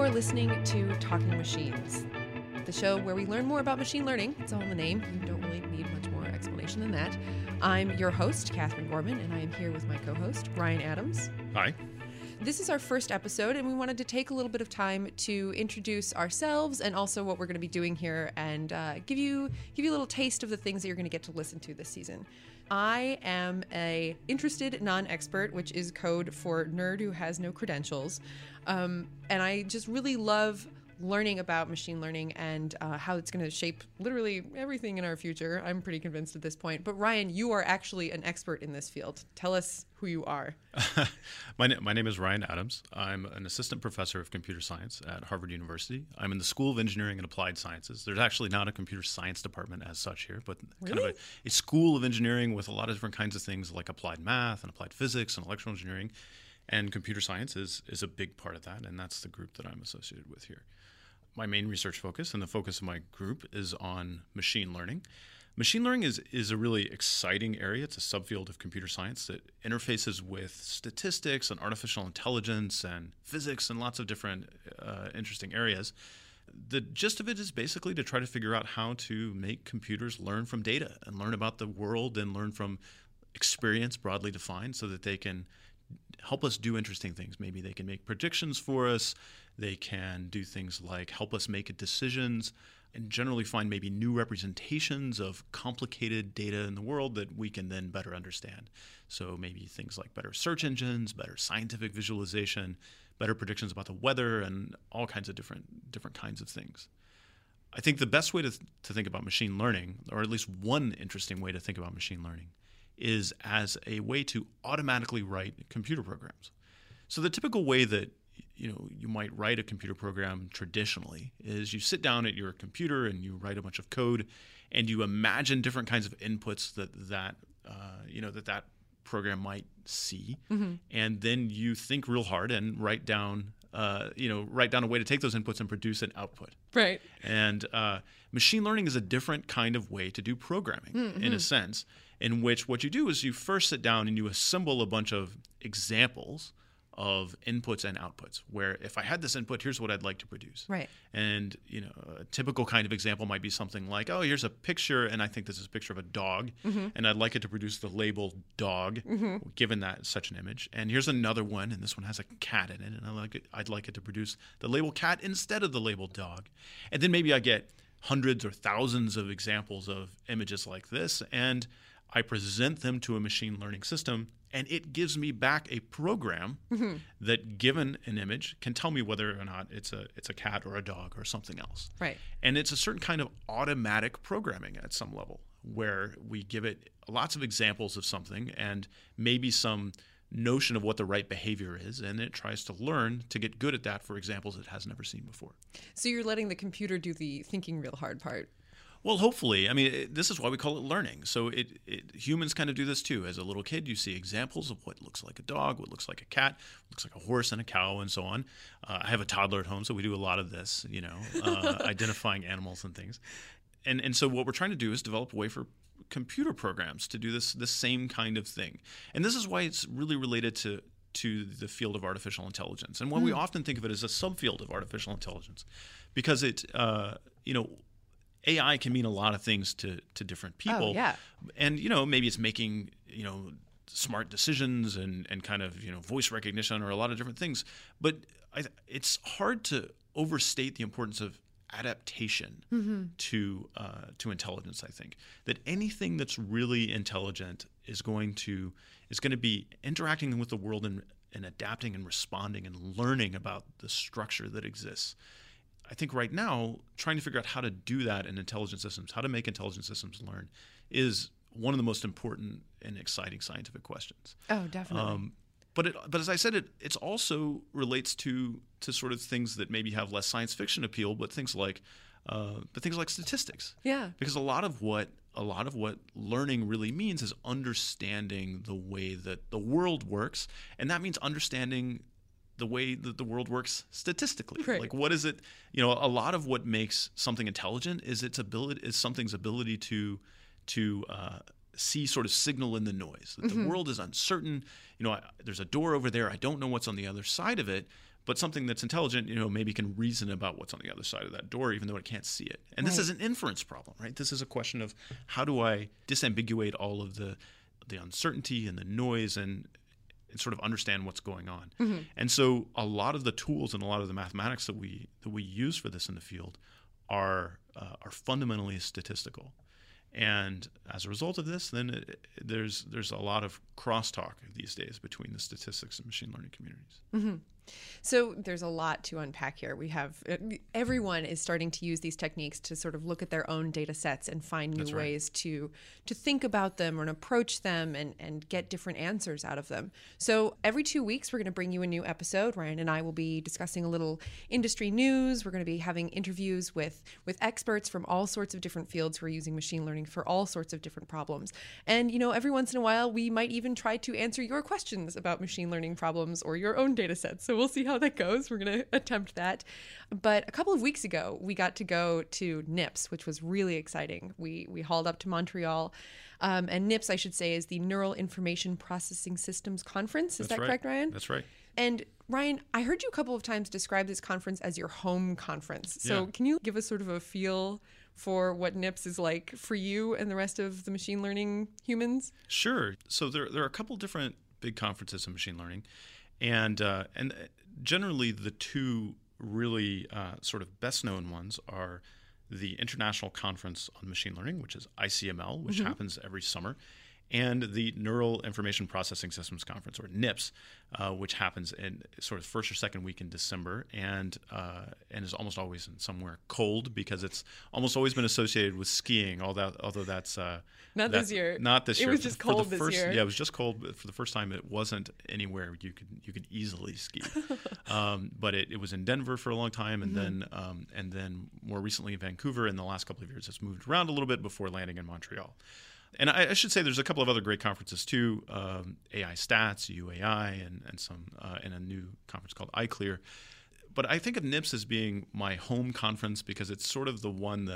You are listening to Talking Machines, the show where we learn more about machine learning. It's all in the name. You don't really need much more explanation than that. I'm your host, Katherine Gorman, and I am here with my co-host, Ryan Adams. Hi. This is our first episode, and we wanted to take a little bit of time to introduce ourselves and also what we're going to be doing here, and give you a little taste of the things that you're going to get to listen to this season. I am a interested non-expert, which is code for nerd who has no credentials, and I just really love learning about machine learning and how it's going to shape literally everything in our future. I'm pretty convinced at this point. But Ryan, you are actually an expert in this field. Tell us who you are. My name is Ryan Adams. I'm an assistant professor of computer science at Harvard University. I'm in the School of Engineering and Applied Sciences. There's actually not a computer science department as such here, but kind of a school of engineering with a lot of different kinds of things like applied math and applied physics and electrical engineering. And computer science is a big part of that, and that's the group that I'm associated with here. My main research focus and the focus of my group is on machine learning. Machine learning is a really exciting area. It's a subfield of computer science that interfaces with statistics and artificial intelligence and physics and lots of different interesting areas. The gist of it is basically to try to figure out how to make computers learn from data and learn about the world and learn from experience broadly defined so that they can help us do interesting things. Maybe they can make predictions for us. They can do things like help us make decisions and generally find maybe new representations of complicated data in the world that we can then better understand. So maybe things like better search engines, better scientific visualization, better predictions about the weather, and all kinds of different kinds of things. I think the best way to think about machine learning, or at least one interesting way to think about machine learning, is as a way to automatically write computer programs. So the typical way that you might write a computer program traditionally is you sit down at your computer and you write a bunch of code and you imagine different kinds of inputs that program might see, mm-hmm. and then you think real hard and write down a way to take those inputs and produce an output. Right. And machine learning is a different kind of way to do programming, mm-hmm. in a sense, in which what you do is you first sit down and you assemble a bunch of examples of inputs and outputs, where if I had this input, here's what I'd like to produce. Right. And a typical kind of example might be something like, oh, here's a picture, and I think this is a picture of a dog, mm-hmm. and I'd like it to produce the label dog, mm-hmm. given that such an image. And here's another one, and this one has a cat in it, and I'd like it to produce the label cat instead of the label dog. And then maybe I get hundreds or thousands of examples of images like this, and I present them to a machine learning system, and it gives me back a program, mm-hmm. that, given an image, can tell me whether or not it's a cat or a dog or something else. Right. And it's a certain kind of automatic programming at some level, where we give it lots of examples of something and maybe some notion of what the right behavior is, and it tries to learn to get good at that for examples it has never seen before. So you're letting the computer do the thinking real hard part. Well, hopefully. I mean, this is why we call it learning. So humans kind of do this too. As a little kid, you see examples of what looks like a dog, what looks like a cat, what looks like a horse and a cow, and so on. I have a toddler at home, so we do a lot of this, identifying animals and things. And so what we're trying to do is develop a way for computer programs to do this same kind of thing. And this is why it's really related to the field of artificial intelligence. And why we often think of it as a subfield of artificial intelligence, because AI can mean a lot of things to different people. Oh, yeah. And, maybe it's making, smart decisions and kind of, voice recognition or a lot of different things. But it's hard to overstate the importance of adaptation, mm-hmm. to intelligence, I think. That anything that's really intelligent is going to be interacting with the world and adapting and responding and learning about the structure that exists. I think right now, trying to figure out how to do that in intelligent systems, how to make intelligent systems learn, is one of the most important and exciting scientific questions. Oh, definitely. But as I said, it also relates to sort of things that maybe have less science fiction appeal, but things like statistics. Yeah. Because a lot of what learning really means is understanding the way that the world works, and that means understanding the way that the world works statistically. Right. Like, what is it? A lot of what makes something intelligent is something's ability to see sort of signal in the noise, that the world is uncertain. You know, there's a door over there. I don't know what's on the other side of it, but something that's intelligent, you know, maybe can reason about what's on the other side of that door, even though it can't see it. And this is an inference problem, right? This is a question of how do I disambiguate all of the uncertainty and the noise and sort of understand what's going on. And so a lot of the tools and a lot of the mathematics that we use for this in the field are fundamentally statistical. And as a result of this, then there's a lot of crosstalk these days between the statistics and machine learning communities. So there's a lot to unpack here. We have everyone is starting to use these techniques to sort of look at their own data sets and find new ways to think about them and approach them and get different answers out of them. So every 2 weeks, we're going to bring you a new episode. Ryan and I will be discussing a little industry news. We're going to be having interviews with experts from all sorts of different fields who are using machine learning for all sorts of different problems. And, you know, every once in a while, we might even try to answer your questions about machine learning problems or your own data sets. So we'll see how that goes. We're going to attempt that. But a couple of weeks ago, we got to go to NIPS, which was really exciting. We hauled up to Montreal. And NIPS, I should say, is the Neural Information Processing Systems Conference. Is that correct, Ryan? That's right. And Ryan, I heard you a couple of times describe this conference as your home conference. So can you give us sort of a feel for what NIPS is like for you and the rest of the machine learning humans? Sure. So there are a couple different big conferences in machine learning. And generally, the two really sort of best-known ones are the International Conference on Machine Learning, which is ICML, which happens every summer, and the Neural Information Processing Systems Conference, or NIPS, which happens in sort of first or second week in December, and is almost always in somewhere cold because it's almost always been associated with skiing. Although that's not this year. It was just cold this year. Yeah, it was just cold, but for the first time, it wasn't anywhere you could easily ski. But it was in Denver for a long time, and then more recently in Vancouver. In the last couple of years, it's moved around a little bit before landing in Montreal. And I should say there's a couple of other great conferences too, AI Stats, UAI, and a new conference called iClear. But I think of NIPS as being my home conference because it's sort of the one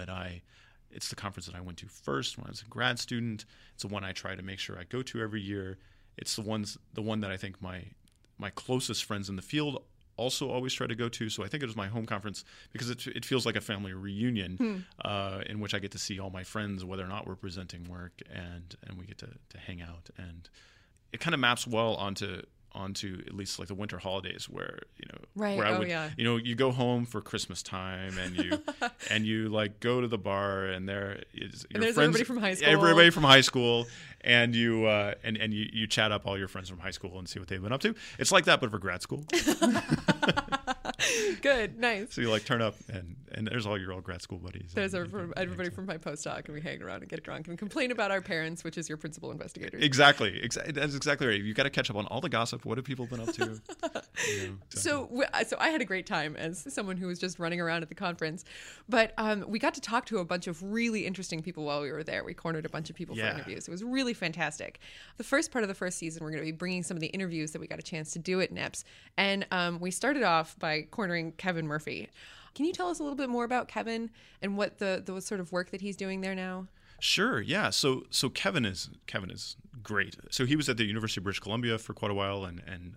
it's the conference that I went to first when I was a grad student. It's the one I try to make sure I go to every year. It's the one that I think my closest friends in the field also always try to go to. So I think it was my home conference because it feels like a family reunion in which I get to see all my friends, whether or not we're presenting work, and we get to hang out. And it kind of maps well onto at least like the winter holidays where, you know, where I would, you know, you go home for Christmas time and you, and you like go to the bar and there's friends, everybody from high school and you, and you chat up all your friends from high school and see what they've been up to. It's like that, but for grad school. Good, nice. So you like turn up and there's all your old grad school buddies. There's everybody from my postdoc, and we hang around and get drunk and complain about our parents, which is your principal investigator. Exactly. That's exactly right. You've got to catch up on all the gossip. What have people been up to? So I had a great time as someone who was just running around at the conference. But we got to talk to a bunch of really interesting people while we were there. We cornered a bunch of people for interviews. It was really fantastic. The first part of the first season, we're going to be bringing some of the interviews that we got a chance to do at NIPS. And we started off by cornering Kevin Murphy. Can you tell us a little bit more about Kevin and what the sort of work that he's doing there now? Sure. Yeah. So Kevin is great. So he was at the University of British Columbia for quite a while and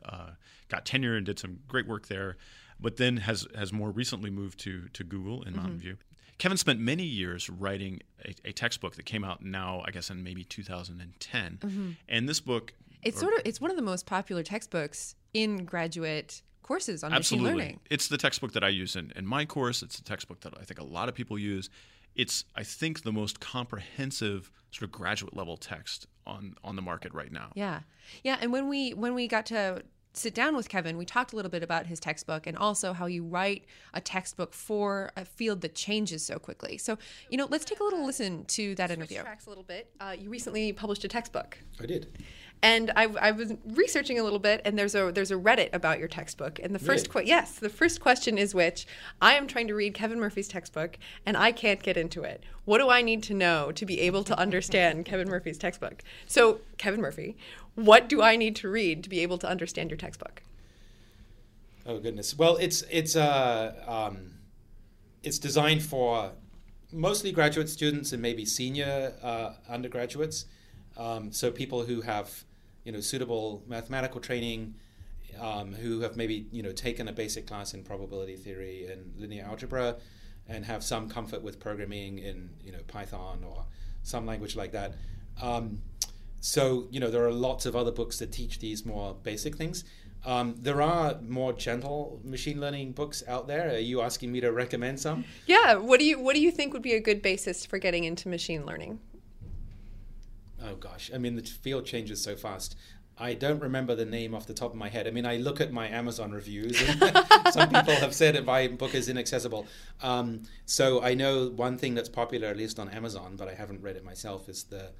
got tenure and did some great work there, but then has more recently moved to Google in Mountain View. Kevin spent many years writing a textbook that came out now, I guess, in maybe 2010. And this book, it's one of the most popular textbooks in graduate courses on machine learning. It's the textbook that I use in my course. It's the textbook that I think a lot of people use. It's, I think, the most comprehensive sort of graduate level text on the market right now. Yeah. And when we got to sit down with Kevin, we talked a little bit about his textbook and also how you write a textbook for a field that changes so quickly. So, you know, let's take a little listen to that interview. Tracks a little bit. You recently published a textbook. I did. And I was researching a little bit, and there's a Reddit about your textbook. And the first first question is which I am trying to read Kevin Murphy's textbook, and I can't get into it. What do I need to know to be able to understand Kevin Murphy's textbook? So, Kevin Murphy, what do I need to read to be able to understand your textbook? Oh goodness! Well, it's designed for mostly graduate students and maybe senior undergraduates. So people who have, suitable mathematical training, who have maybe, taken a basic class in probability theory and linear algebra, and have some comfort with programming in, Python or some language like that. So, there are lots of other books that teach these more basic things. There are more gentle machine learning books out there. Are you asking me to recommend some? Yeah. What do you think would be a good basis for getting into machine learning? Oh, gosh. I mean, the field changes so fast. I don't remember the name off the top of my head. I mean, I look at my Amazon reviews, and some people have said that my book is inaccessible. So I know one thing that's popular, at least on Amazon, but I haven't read it myself, is the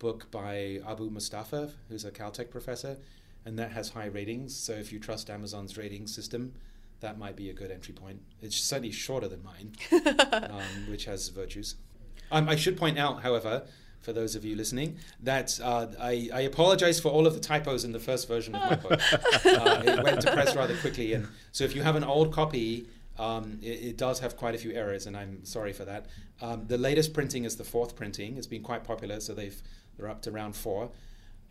book by Abu Mustafa, who's a Caltech professor, and that has high ratings. So if you trust Amazon's rating system, that might be a good entry point. It's certainly shorter than mine, which has virtues. I should point out, however, for those of you listening, that I apologize for all of the typos in the first version of my book. It went to press rather quickly, and so if you have an old copy, it does have quite a few errors, and I'm sorry for that. The latest printing is the fourth printing. It's been quite popular, so they're up to round 4,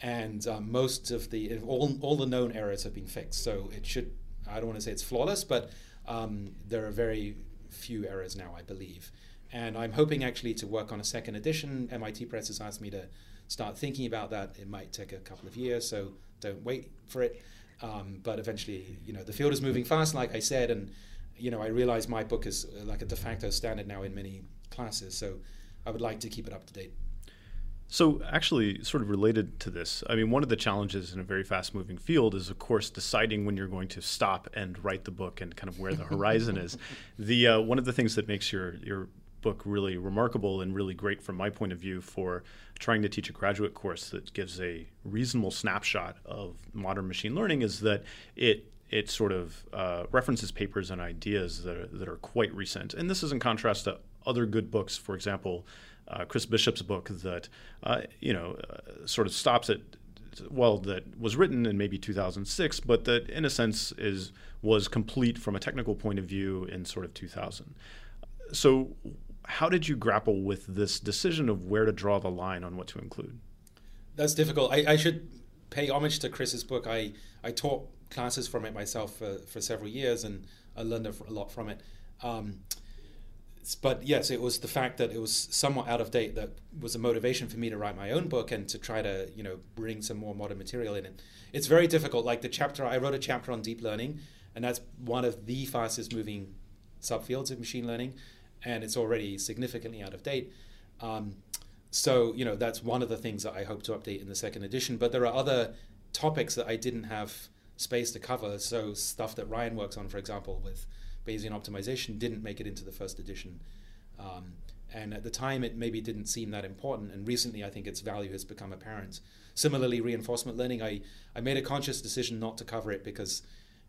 and most of the all the known errors have been fixed. So it should, I don't want to say it's flawless, but there are very few errors now, I believe. And I'm hoping actually to work on a second edition. MIT Press has asked me to start thinking about that. It might take a couple of years, so don't wait for it. But eventually, the field is moving fast, like I said, and I realize my book is like a de facto standard now in many classes. So I would like to keep it up to date. So actually, sort of related to this, I mean, one of the challenges in a very fast-moving field is, of course, deciding when you're going to stop and write the book and kind of where the horizon is. The one of the things that makes your book really remarkable and really great from my point of view for trying to teach a graduate course that gives a reasonable snapshot of modern machine learning is that it sort of references papers and ideas that are quite recent. And this is in contrast to other good books, for example, Chris Bishop's book that sort of stops at, well, that was written in maybe 2006, but that in a sense was complete from a technical point of view in sort of 2000. So how did you grapple with this decision of where to draw the line on what to include? That's difficult. I should pay homage to Chris's book. I taught classes from it myself for several years, and I learned a lot from it. But yes, it was the fact that it was somewhat out of date that was a motivation for me to write my own book and to try to bring some more modern material in it. It's very difficult. Like I wrote a chapter on deep learning, and that's one of the fastest moving subfields of machine learning, and it's already significantly out of date. So, that's one of the things that I hope to update in the second edition. But there are other topics that I didn't have space to cover. So stuff that Ryan works on, for example, with Bayesian optimization didn't make it into the first edition. And at the time, it maybe didn't seem that important. And recently, I think its value has become apparent. Similarly, reinforcement learning, I made a conscious decision not to cover it because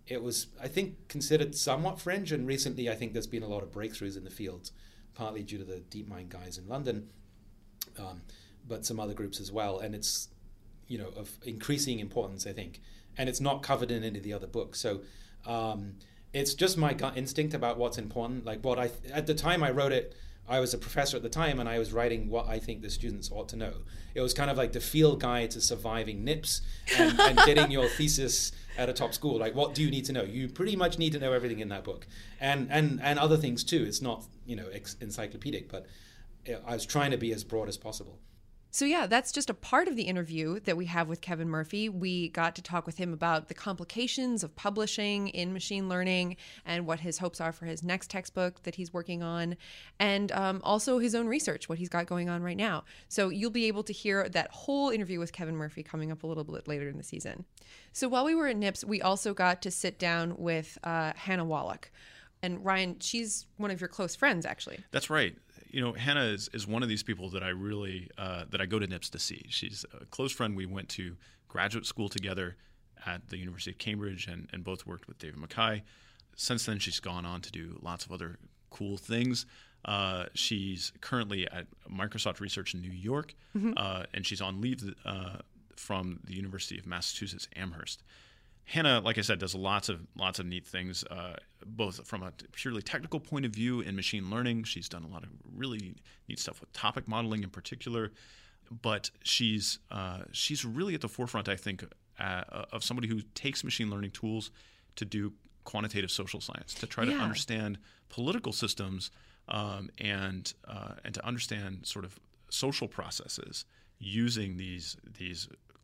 it was, I think, considered somewhat fringe, and recently I think there's been a lot of breakthroughs in the field, partly due to the DeepMind guys in London, but some other groups as well. And it's, of increasing importance, I think. And it's not covered in any of the other books. So it's just my gut instinct about what's important. Like at the time I wrote it, I was a professor at the time, and I was writing what I think the students ought to know. It was kind of like the field guide to surviving NIPS and getting your thesis at a top school. Like, what do you need to know? You pretty much need to know everything in that book, and other things too. It's not encyclopedic, but I was trying to be as broad as possible. So yeah, that's just a part of the interview that we have with Kevin Murphy. We got to talk with him about the complications of publishing in machine learning and what his hopes are for his next textbook that he's working on, and also his own research, what he's got going on right now. So you'll be able to hear that whole interview with Kevin Murphy coming up a little bit later in the season. So while we were at NIPS, we also got to sit down with Hannah Wallach. And Ryan, she's one of your close friends, actually. That's right. Hannah is one of these people that I really, that I go to NIPS to see. She's a close friend. We went to graduate school together at the University of Cambridge and both worked with David Mackay. Since then, she's gone on to do lots of other cool things. She's currently at Microsoft Research in New York, and she's on leave from the University of Massachusetts Amherst. Hannah, like I said, does lots of neat things, both from a purely technical point of view in machine learning. She's done a lot of really neat stuff with topic modeling in particular. But she's really at the forefront, I think, of somebody who takes machine learning tools to do quantitative social science, to try to understand political systems and to understand sort of social processes using these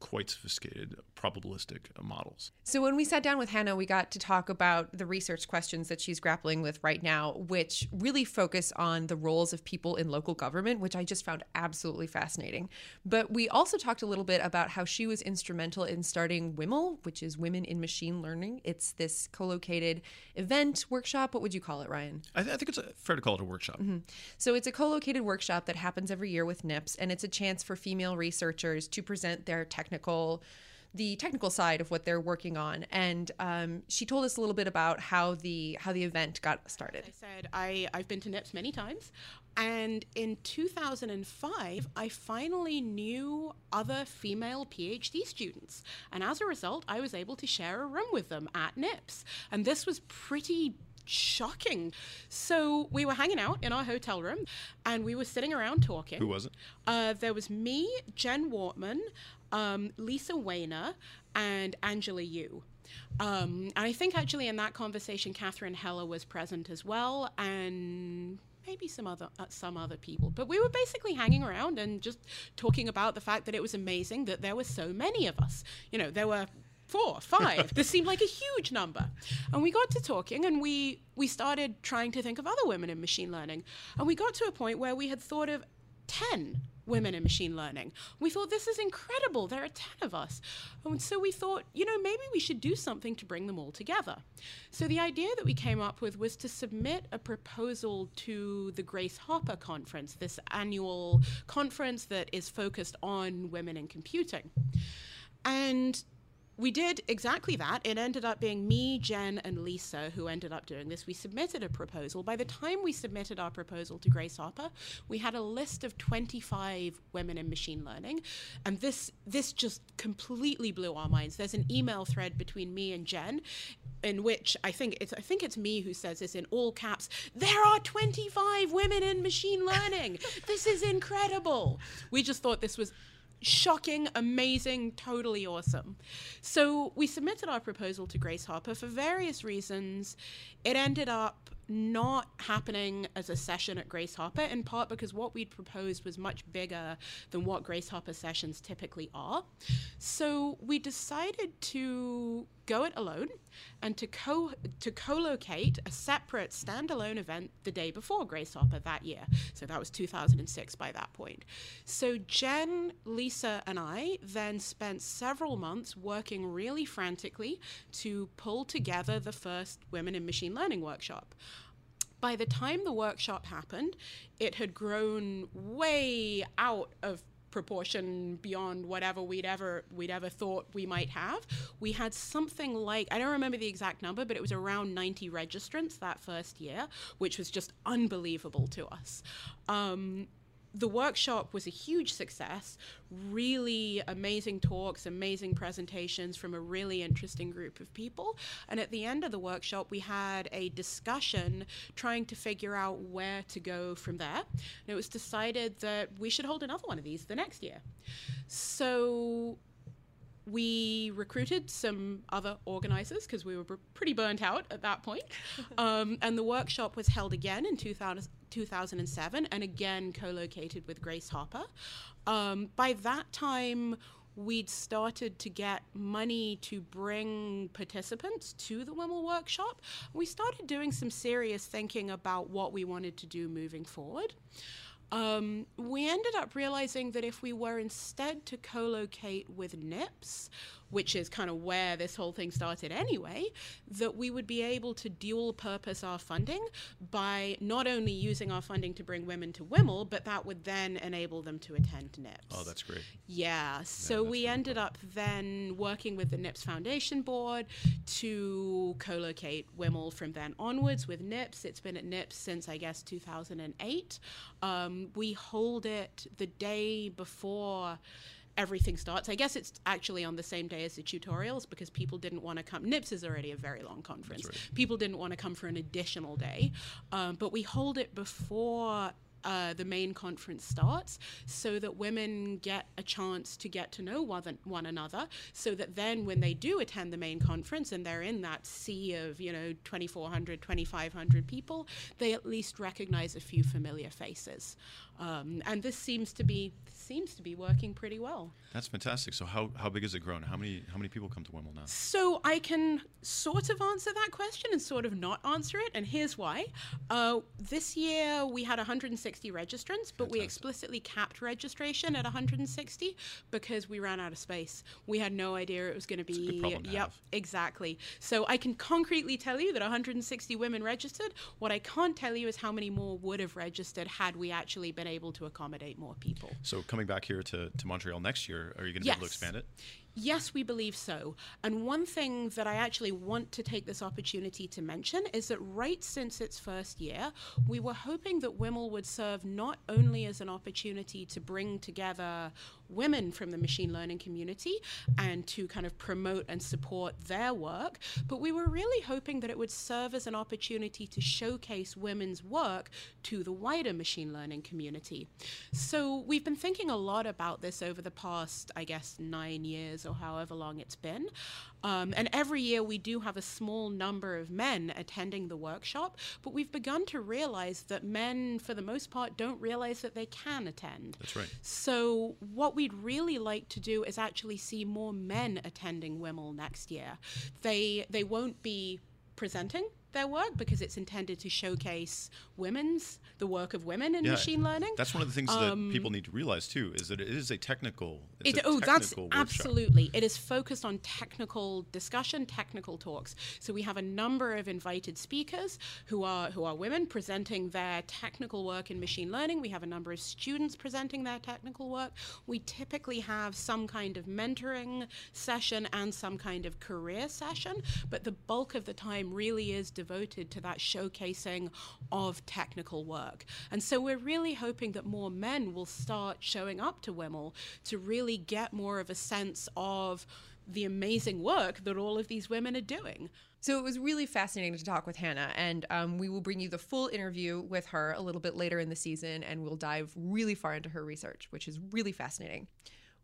quite sophisticated probabilistic models. So when we sat down with Hannah, we got to talk about the research questions that she's grappling with right now, which really focus on the roles of people in local government, which I just found absolutely fascinating. But we also talked a little bit about how she was instrumental in starting WIML, which is Women in Machine Learning. It's this co-located event workshop. What would you call it, Ryan? I think it's fair to call it a workshop. Mm-hmm. So it's a co-located workshop that happens every year with NIPS, and it's a chance for female researchers to present their the technical side of what they're working on. And she told us a little bit about how the event got started. As I said, I've been to NIPS many times. And in 2005, I finally knew other female PhD students. And as a result, I was able to share a room with them at NIPS. And this was pretty shocking. So we were hanging out in our hotel room and we were sitting around talking. Who was it? There was me, Jen Wortman, Lisa Weiner, and Angela Yu. And I think actually in that conversation, Catherine Heller was present as well, and maybe some other people. But we were basically hanging around and just talking about the fact that it was amazing that there were so many of us. You know, there were 4, 5. This seemed like a huge number. And we got to talking and we started trying to think of other women in machine learning. And we got to a point where we had thought of 10 women in machine learning. We thought, this is incredible. There are 10 of us. And so we thought, you know, maybe we should do something to bring them all together. So the idea that we came up with was to submit a proposal to the Grace Hopper Conference, this annual conference that is focused on women in computing. And we did exactly that. It ended up being me, Jen, and Lisa who ended up doing this. We submitted a proposal. By the time we submitted our proposal to Grace Hopper, we had a list of 25 women in machine learning. And this just completely blew our minds. There's an email thread between me and Jen in which I think it's me who says this in all caps, there are 25 women in machine learning. This is incredible. We just thought this was shocking, amazing, totally awesome. So we submitted our proposal to Grace Hopper. For various reasons, it ended up not happening as a session at Grace Hopper, in part because what we'd proposed was much bigger than what Grace Hopper sessions typically are. So we decided to go it alone and to co-locate a separate standalone event the day before Grace Hopper that year. So that was 2006 by that point. So Jen, Lisa, and I then spent several months working really frantically to pull together the first Women in Machine Learning workshop. By the time the workshop happened, it had grown way out of proportion beyond whatever we'd ever thought we might have. We had something like, I don't remember the exact number, but it was around 90 registrants that first year, which was just unbelievable to us. The workshop was a huge success, really amazing talks, amazing presentations from a really interesting group of people. And at the end of the workshop, we had a discussion trying to figure out where to go from there. And it was decided that we should hold another one of these the next year. So we recruited some other organizers because we were pretty burnt out at that point. And the workshop was held again in 2007 and again co-located with Grace Hopper. By that time, we'd started to get money to bring participants to the WIML workshop. We started doing some serious thinking about what we wanted to do moving forward. We ended up realizing that if we were instead to co-locate with NIPS, which is kind of where this whole thing started anyway, that we would be able to dual purpose our funding by not only using our funding to bring women to WIML, but that would then enable them to attend NIPS. Oh, that's great. Yeah. So we ended up then working with the NIPS Foundation Board to co-locate WIML from then onwards with NIPS. It's been at NIPS since, I guess, 2008. We hold it the day before everything starts. I guess it's actually on the same day as the tutorials because people didn't want to come. NIPS is already a very long conference. Right. People didn't want to come for an additional day. But we hold it before the main conference starts, so that women get a chance to get to know one another, so that then when they do attend the main conference and they're in that sea of, you know, 2,400, 2,500 people, they at least recognize a few familiar faces. And this seems to be working pretty well. That's fantastic. So how big has it grown? How many people come to WEML now? So I can sort of answer that question and sort of not answer it, and here's why. This year we had 160 registrants, but fantastic. We explicitly capped registration at 160 because we ran out of space. We had no idea it was going to be. It's a good problem to have. Exactly. So I can concretely tell you that 160 women registered. What I can't tell you is how many more would have registered had we actually been able to accommodate more people. So coming back here to Montreal next year, are you going to be able to expand it? Yes, we believe so. And one thing that I actually want to take this opportunity to mention is that right since its first year, we were hoping that WIML would serve not only as an opportunity to bring together women from the machine learning community and to kind of promote and support their work, but we were really hoping that it would serve as an opportunity to showcase women's work to the wider machine learning community. So we've been thinking a lot about this over the past, I guess, 9 years or however long it's been. And every year we do have a small number of men attending the workshop, but we've begun to realize that men, for the most part, don't realize that they can attend. That's right. So what we'd really like to do is actually see more men attending WIML next year. They won't be presenting their work because it's intended to showcase the work of women in machine learning. That's one of the things that people need to realize too, is that it is a technical workshop. Absolutely. It is focused on technical discussion, technical talks. So we have a number of invited speakers who are women presenting their technical work in machine learning. We have a number of students presenting their technical work. We typically have some kind of mentoring session and some kind of career session, but the bulk of the time really is devoted to that showcasing of technical work. And so we're really hoping that more men will start showing up to WIML to really get more of a sense of the amazing work that all of these women are doing. So it was really fascinating to talk with Hannah, and we will bring you the full interview with her a little bit later in the season, and we'll dive really far into her research, which is really fascinating.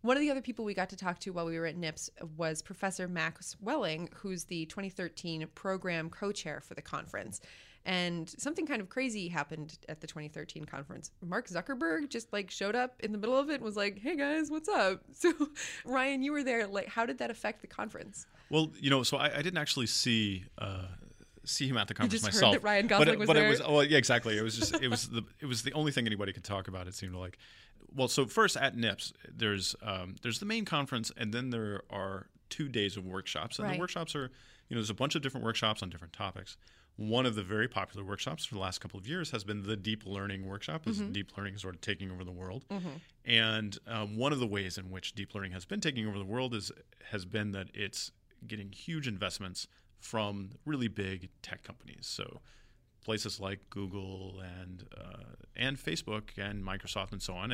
One of the other people we got to talk to while we were at NIPS was Professor Max Welling, who's the 2013 program co-chair for the conference. And something kind of crazy happened at the 2013 conference. Mark Zuckerberg just like showed up in the middle of it and was like, hey guys, what's up? So Ryan, you were there. Like, how did that affect the conference? Well, you know, so I didn't actually see him at the conference myself. You just heard that Ryan Gosling was there. Exactly. It was just it was the only thing anybody could talk about, it seemed like. Well, so first at NIPS, there's the main conference, and then there are 2 days of workshops. And right. The workshops are, you know, there's a bunch of different workshops on different topics. One of the very popular workshops for the last couple of years has been the Deep Learning Workshop, as deep learning is sort of taking over the world. Mm-hmm. And one of the ways in which deep learning has been taking over the world has been that it's getting huge investments from really big tech companies. So places like Google and Facebook and Microsoft and so on,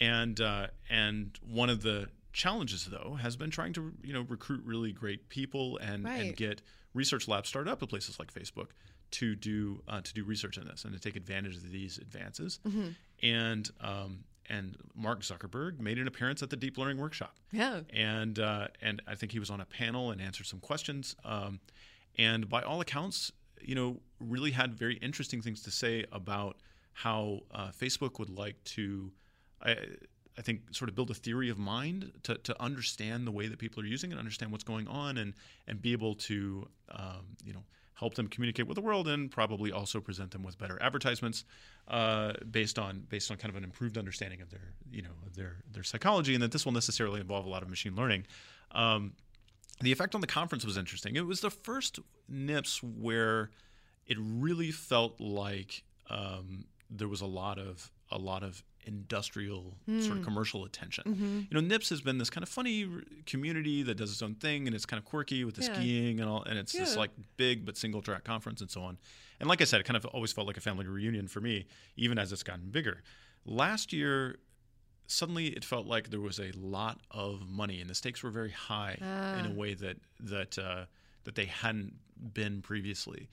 and one of the challenges though has been trying to recruit really great people and get research labs started up at places like Facebook to do research in this and to take advantage of these advances. Mm-hmm. And Mark Zuckerberg made an appearance at the Deep Learning Workshop. Yeah. And I think he was on a panel and answered some questions. And by all accounts, really had very interesting things to say about how Facebook would like to, I think, sort of build a theory of mind to understand the way that people are using it, understand what's going on, and be able to, help them communicate with the world, and probably also present them with better advertisements based on kind of an improved understanding of their psychology, and that this will necessarily involve a lot of machine learning. The effect on the conference was interesting. It was the first NIPS where it really felt like there was a lot of industrial sort of commercial attention. Mm-hmm. NIPS has been this kind of funny community that does its own thing, and it's kind of quirky with the skiing and all, and it's this like big but single track conference and so on. And like I said, it kind of always felt like a family reunion for me, even as it's gotten bigger. Last year, suddenly it felt like there was a lot of money, and the stakes were very high in a way that they hadn't been previously.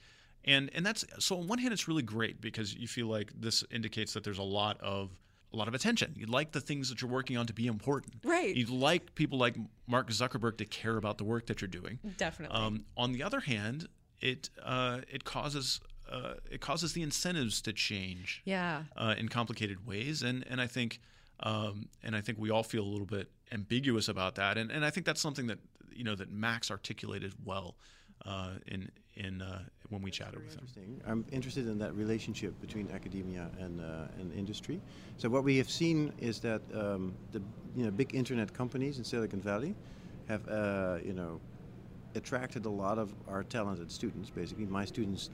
And that's, so on one hand, it's really great because you feel like this indicates that there's a lot of attention. You'd like the things that you're working on to be important. Right. You'd like people like Mark Zuckerberg to care about the work that you're doing. Definitely. On the other hand, it causes the incentives to change. Yeah. In complicated ways, and I think we all feel a little bit ambiguous about that. And I think that's something that that Max articulated well when we chatted with him. I'm interested in that relationship between academia and industry. So what we have seen is that the big internet companies in Silicon Valley have attracted a lot of our talented students. Basically, my students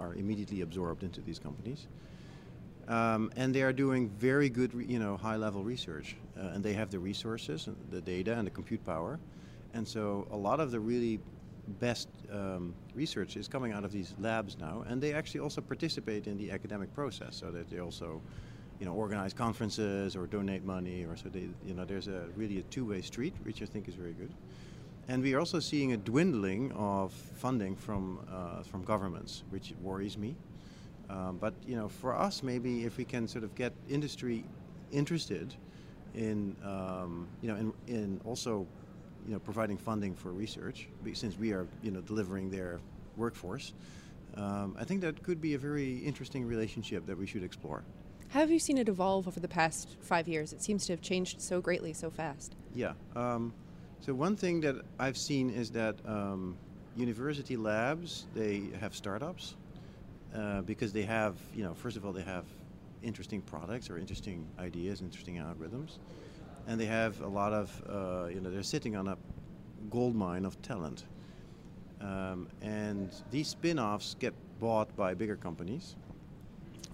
are immediately absorbed into these companies, and they are doing very good high level research, and they have the resources and the data and the compute power, and so a lot of the really best research is coming out of these labs now, and they actually also participate in the academic process, so that they also organize conferences or donate money, or so they there's a really a two-way street, which I think is very good. And we are also seeing a dwindling of funding from governments, which worries me. But for us, maybe if we can sort of get industry interested in also providing funding for research, since we are delivering their workforce, I think that could be a very interesting relationship that we should explore. How have you seen it evolve over the past 5 years? It seems to have changed so greatly, so fast. Yeah. So one thing that I've seen is that university labs, they have startups because they have, first of all, they have interesting products or interesting ideas, interesting algorithms. And they have a lot of, they're sitting on a gold mine of talent. And these spin-offs get bought by bigger companies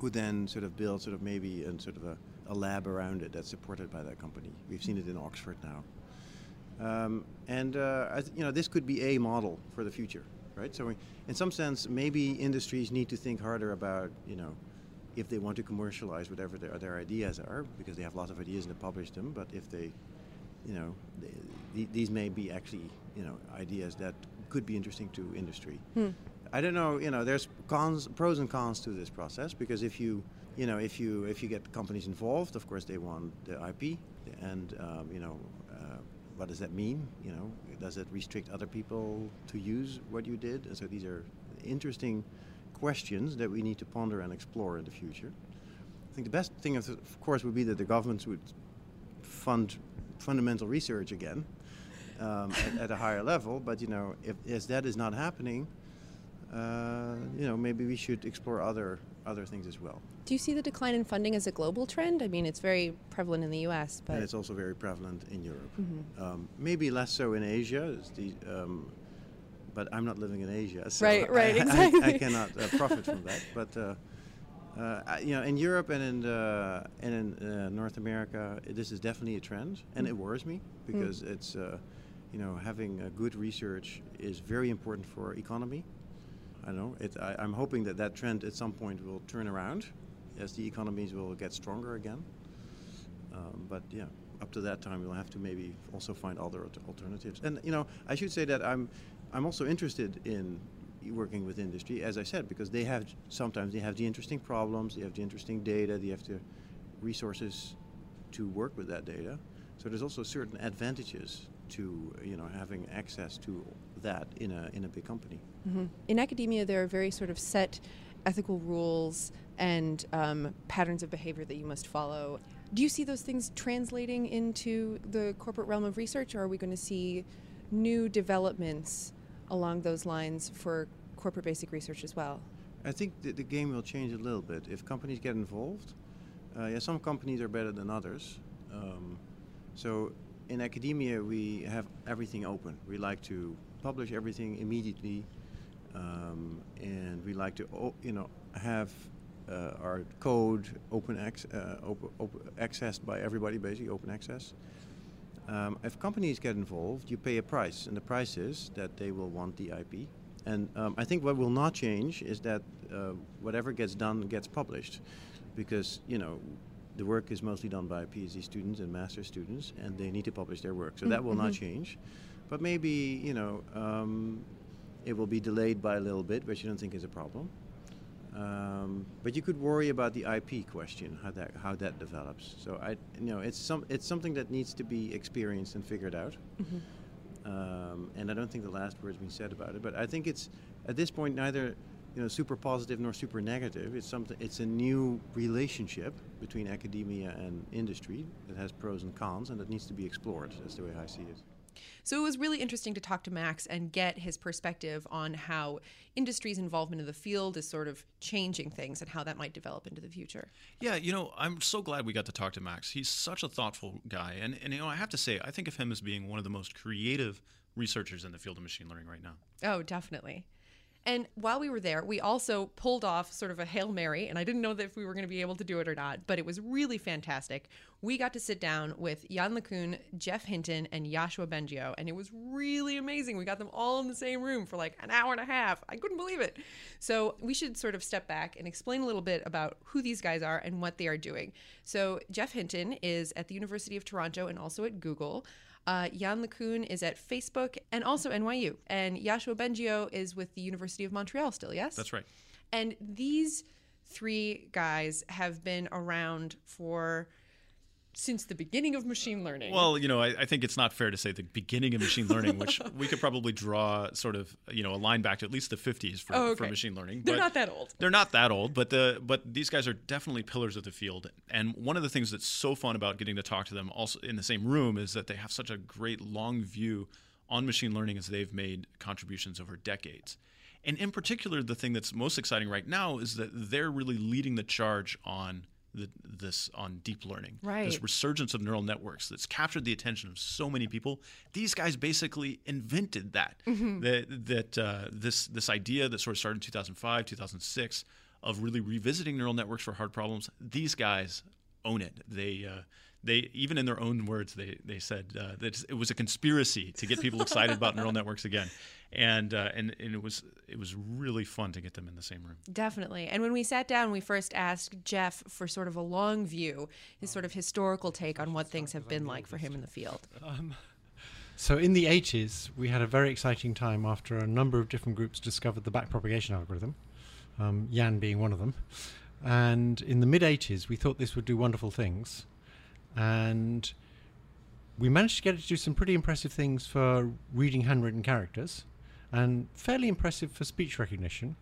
who then sort of build sort of maybe a lab around it that's supported by that company. We've seen it in Oxford now. This could be a model for the future, right? So in some sense, maybe industries need to think harder about, if they want to commercialize whatever their ideas are, because they have lots of ideas and they publish them, but if they, these may be actually, ideas that could be interesting to industry. I don't know, there's pros and cons to this process, because if you get companies involved, of course they want the IP, and, what does that mean? Does it restrict other people to use what you did? And so these are interesting questions that we need to ponder and explore in the future. I think the best thing, of course, would be that the governments would fund fundamental research again at a higher level. But if that is not happening, maybe we should explore other things as well. Do you see the decline in funding as a global trend? I mean, it's very prevalent in the U.S., but... And it's also very prevalent in Europe. Mm-hmm. Maybe less so in Asia, but I'm not living in Asia, so right, exactly. I cannot profit from that. But, in Europe and in North America, this is definitely a trend, and it worries me, because it's, having a good research is very important for our economy. I know. I'm hoping that trend at some point will turn around, as the economies will get stronger again. But yeah, up to that time, we'll have to maybe also find other alternatives. And I should say that I'm also interested in working with industry, as I said, because sometimes they have the interesting problems, they have the interesting data, they have the resources to work with that data. So there's also certain advantages to having access to that in a big company. Mm-hmm. In academia, there are very sort of set ethical rules and patterns of behavior that you must follow. Do you see those things translating into the corporate realm of research, or are we going to see new developments along those lines for corporate basic research as well? I think the game will change a little bit. If companies get involved, some companies are better than others. So in academia, we have everything open. We like to publish everything immediately, and we like to, have our code accessed by everybody, basically open access. If companies get involved, you pay a price, and the price is that they will want the IP. And I think what will not change is that whatever gets done gets published, because the work is mostly done by PhD students and master's students, and they need to publish their work. So that will not change. But maybe, It will be delayed by a little bit, which I don't think is a problem. But you could worry about the IP question, how that develops. So it's something that needs to be experienced and figured out. Mm-hmm. And I don't think the last word's been said about it. But I think it's at this point neither super positive nor super negative. It's something. It's a new relationship between academia and industry that has pros and cons, and that needs to be explored. That's the way I see it. So it was really interesting to talk to Max and get his perspective on how industry's involvement in the field is sort of changing things and how that might develop into the future. Yeah, I'm so glad we got to talk to Max. He's such a thoughtful guy. And I have to say, I think of him as being one of the most creative researchers in the field of machine learning right now. Oh, definitely. And while we were there, we also pulled off sort of a Hail Mary, and I didn't know that if we were going to be able to do it or not, but it was really fantastic. We got to sit down with Yann LeCun, Jeff Hinton, and Yoshua Bengio, and it was really amazing. We got them all in the same room for like an hour and a half. I couldn't believe it. So we should sort of step back and explain a little bit about who these guys are and what they are doing. So Jeff Hinton is at the University of Toronto and also at Google. Yann LeCun is at Facebook and also NYU. And Yoshua Bengio is with the University of Montreal still, yes? That's right. And these three guys have been around for since the beginning of machine learning. Well, I think it's not fair to say the beginning of machine learning, which we could probably draw sort of, a line back to at least the 50s for machine learning. They're not that old. They're not that old, but these guys are definitely pillars of the field. And one of the things that's so fun about getting to talk to them also in the same room is that they have such a great long view on machine learning as they've made contributions over decades. And in particular, the thing that's most exciting right now is that they're really leading the charge on deep learning, right? This resurgence of neural networks that's captured the attention of so many people. These guys basically invented that. Mm-hmm. This idea that sort of started in 2005, 2006 of really revisiting neural networks for hard problems. These guys own it. They even in their own words they said that it was a conspiracy to get people excited about neural networks again. And it was really fun to get them in the same room. Definitely. And when we sat down, we first asked Jeff for sort of a long view, his sort of historical take on what things have been like for him in the field. So in the 80s, we had a very exciting time after a number of different groups discovered the backpropagation algorithm, Yann being one of them. And in the mid-80s, we thought this would do wonderful things. And we managed to get it to do some pretty impressive things for reading handwritten characters, and fairly impressive for speech recognition,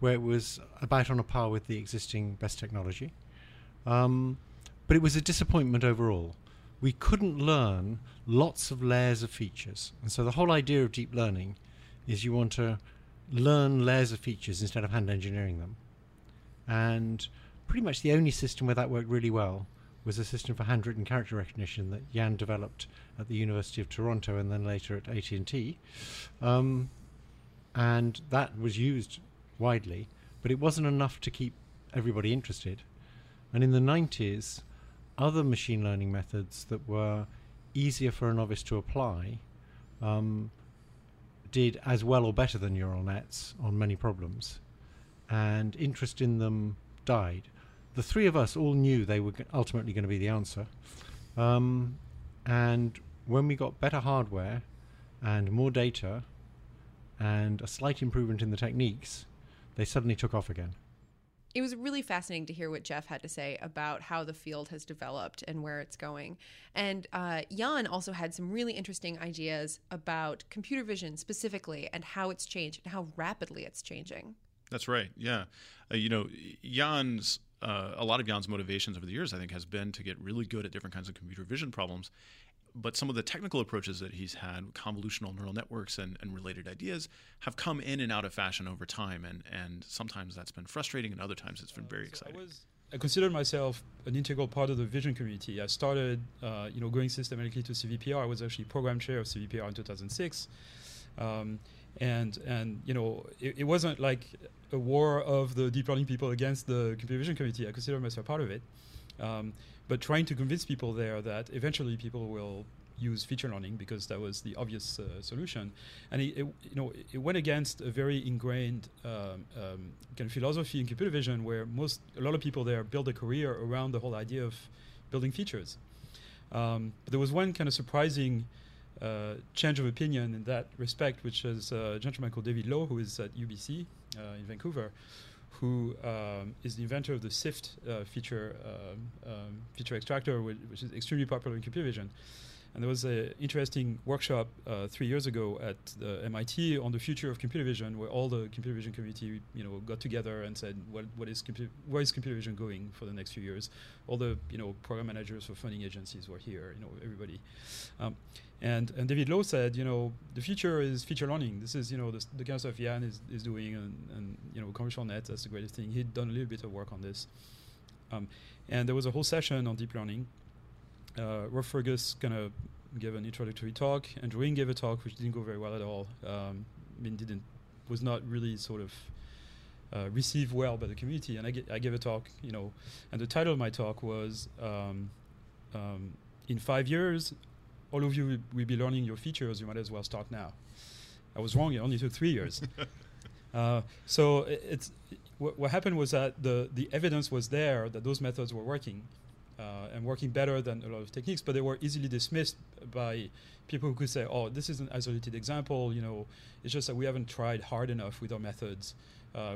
where it was about on a par with the existing best technology. But it was a disappointment overall. We couldn't learn lots of layers of features. And so the whole idea of deep learning is you want to learn layers of features instead of hand engineering them. And pretty much the only system where that worked really well was a system for handwritten character recognition that Yann developed at the University of Toronto and then later at AT&T. And that was used widely, but it wasn't enough to keep everybody interested. And in the 90s, other machine learning methods that were easier for a novice to apply did as well or better than neural nets on many problems, and interest in them died. The three of us all knew they were ultimately going to be the answer. And when we got better hardware and more data, and a slight improvement in the techniques, they suddenly took off again. It was really fascinating to hear what Jeff had to say about how the field has developed and where it's going. And Yann also had some really interesting ideas about computer vision specifically and how it's changed and how rapidly it's changing. That's right, yeah. Yan's a lot of Yan's motivations over the years, I think, has been to get really good at different kinds of computer vision problems. But some of the technical approaches that he's had, convolutional neural networks and related ideas, have come in and out of fashion over time. And sometimes that's been frustrating, and other times it's been very exciting. I consider myself an integral part of the vision community. I started going systematically to CVPR. I was actually program chair of CVPR in 2006. It wasn't like a war of the deep learning people against the computer vision community. I consider myself part of it. But trying to convince people there that eventually people will use feature learning because that was the obvious solution. And it went against a very ingrained kind of philosophy in computer vision where a lot of people there build a career around the whole idea of building features. But there was one kind of surprising change of opinion in that respect, which is a gentleman called David Lowe, who is at UBC in Vancouver, who is the inventor of the SIFT feature extractor, which is extremely popular in computer vision. And there was an interesting workshop 3 years ago at MIT on the future of computer vision, where all the computer vision community, got together and said, where is computer vision going for the next few years? All the, program managers for funding agencies were here, everybody. And David Lowe said, the future is feature learning. This is, the kind of stuff Yann is doing, and convolutional nets, that's the greatest thing. He'd done a little bit of work on this. And there was a whole session on deep learning. Rob Fergus kind of gave an introductory talk, and Andrew Ng gave a talk which didn't go very well at all. Was not really sort of received well by the community. And I gave a talk, and the title of my talk was, in 5 years, all of you will be learning your features, you might as well start now. I was wrong, it only took 3 years. So what happened was that the evidence was there that those methods were working. And working better than a lot of techniques, but they were easily dismissed by people who could say, oh, this is an isolated example, it's just that we haven't tried hard enough with our methods,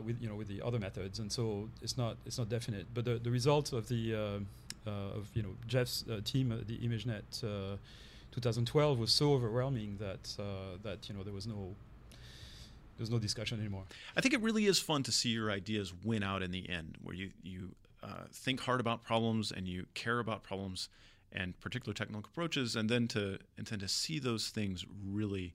with the other methods, and so it's not definite. But the results of the Jeff's team at the ImageNet 2012 was so overwhelming that there's no discussion anymore. I think it really is fun to see your ideas win out in the end, where you think hard about problems, and you care about problems and particular technical approaches, and then to see those things really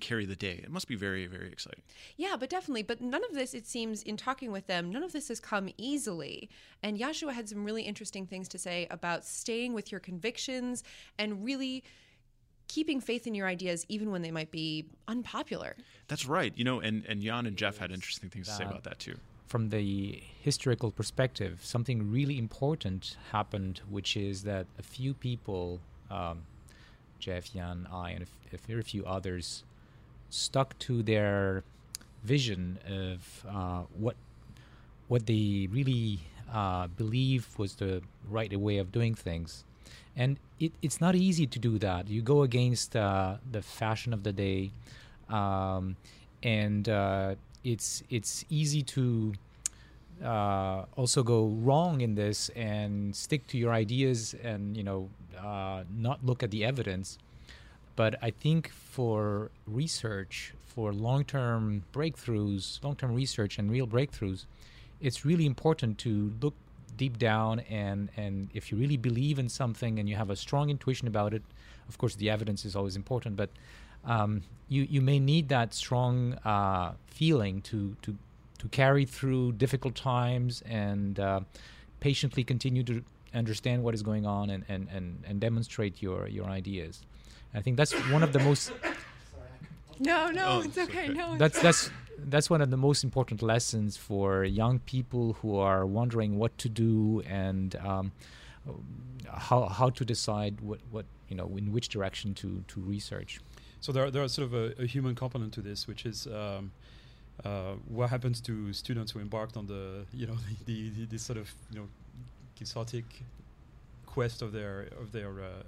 carry the day. It must be very, very exciting. Yeah, but definitely. But none of this, it seems, in talking with them, none of this has come easily. And Yoshua had some really interesting things to say about staying with your convictions and really keeping faith in your ideas, even when they might be unpopular. That's right. And Yann and Jeff had interesting things to say about that too. From the historical perspective, something really important happened, which is that a few people, Jeff, Yann, I, and a very few others, stuck to their vision of what they really believe was the right way of doing things. And it's not easy to do that. You go against the fashion of the day, It's easy to also go wrong in this and stick to your ideas and not look at the evidence. But I think for research, for long-term breakthroughs, long-term research and real breakthroughs, it's really important to look deep down and if you really believe in something and you have a strong intuition about it, of course the evidence is always important, but you may need that strong feeling to carry through difficult times and patiently continue to understand what is going on and demonstrate your ideas. And I think that's one of the most. No, it's okay. No, that's one of the most important lessons for young people who are wondering what to do and how to decide what in which direction to research. So there are sort of a human component to this, which is what happens to students who embarked on this sort of quixotic quest of their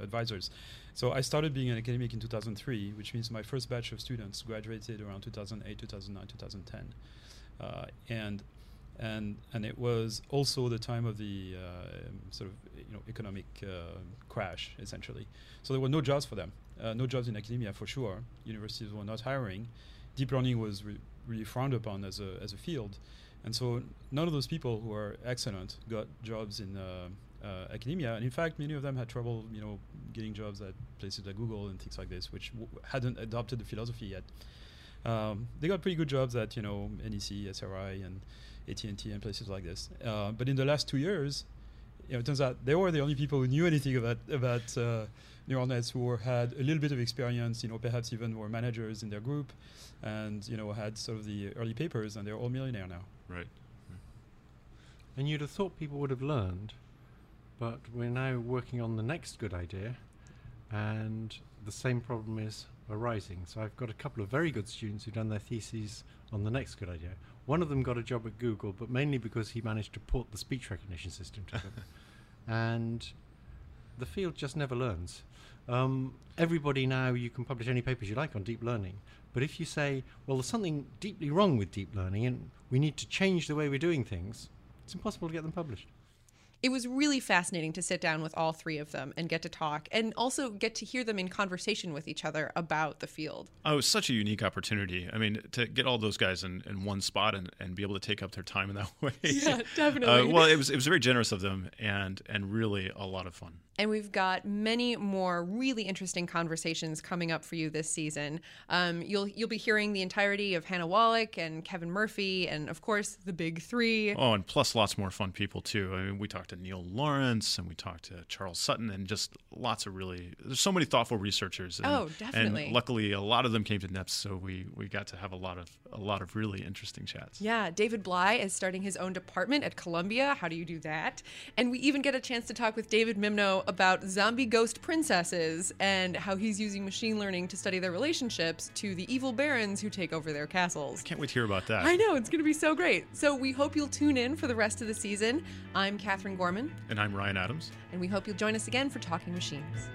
advisors. So I started being an academic in 2003, which means my first batch of students graduated around 2008, 2009, 2010, and it was also the time of the economic crash essentially. So there were no jobs for them. No jobs in academia for sure. Universities were not hiring. Deep learning was really frowned upon as a field, and so none of those people who are excellent got jobs in academia. And in fact, many of them had trouble, getting jobs at places like Google and things like this, which hadn't adopted the philosophy yet. They got pretty good jobs at NEC, SRI, and AT&T, and places like this. But in the last 2 years, it turns out they were the only people who knew anything about neural nets who had a little bit of experience, perhaps even were managers in their group, and had sort of the early papers, and they're all millionaire now. Right. And you'd have thought people would have learned, but we're now working on the next good idea, and the same problem is arising. So I've got a couple of very good students who've done their theses on the next good idea. One of them got a job at Google, but mainly because he managed to port the speech recognition system to them. And the field just never learns. Everybody now, you can publish any papers you like on deep learning. But if you say, well, there's something deeply wrong with deep learning and we need to change the way we're doing things, it's impossible to get them published. It was really fascinating to sit down with all three of them and get to talk and also get to hear them in conversation with each other about the field. Oh, it was such a unique opportunity. I mean, to get all those guys in one spot and be able to take up their time in that way. Yeah, definitely. Well, it was very generous of them and really a lot of fun. And we've got many more really interesting conversations coming up for you this season. You'll be hearing the entirety of Hannah Wallach and Kevin Murphy and, of course, the big three. Oh, and plus lots more fun people, too. I mean, we talked to Neil Lawrence and we talked to Charles Sutton and just lots of really, there's so many thoughtful researchers. And, oh, definitely. And luckily, a lot of them came to NEPS, so we got to have a lot of really interesting chats. Yeah, David Bly is starting his own department at Columbia. How do you do that? And we even get a chance to talk with David Mimno about zombie ghost princesses and how he's using machine learning to study their relationships to the evil barons who take over their castles. I can't wait to hear about that. I know, it's going to be so great. So we hope you'll tune in for the rest of the season. I'm Katherine Gorman. And I'm Ryan Adams. And we hope you'll join us again for Talking Machines.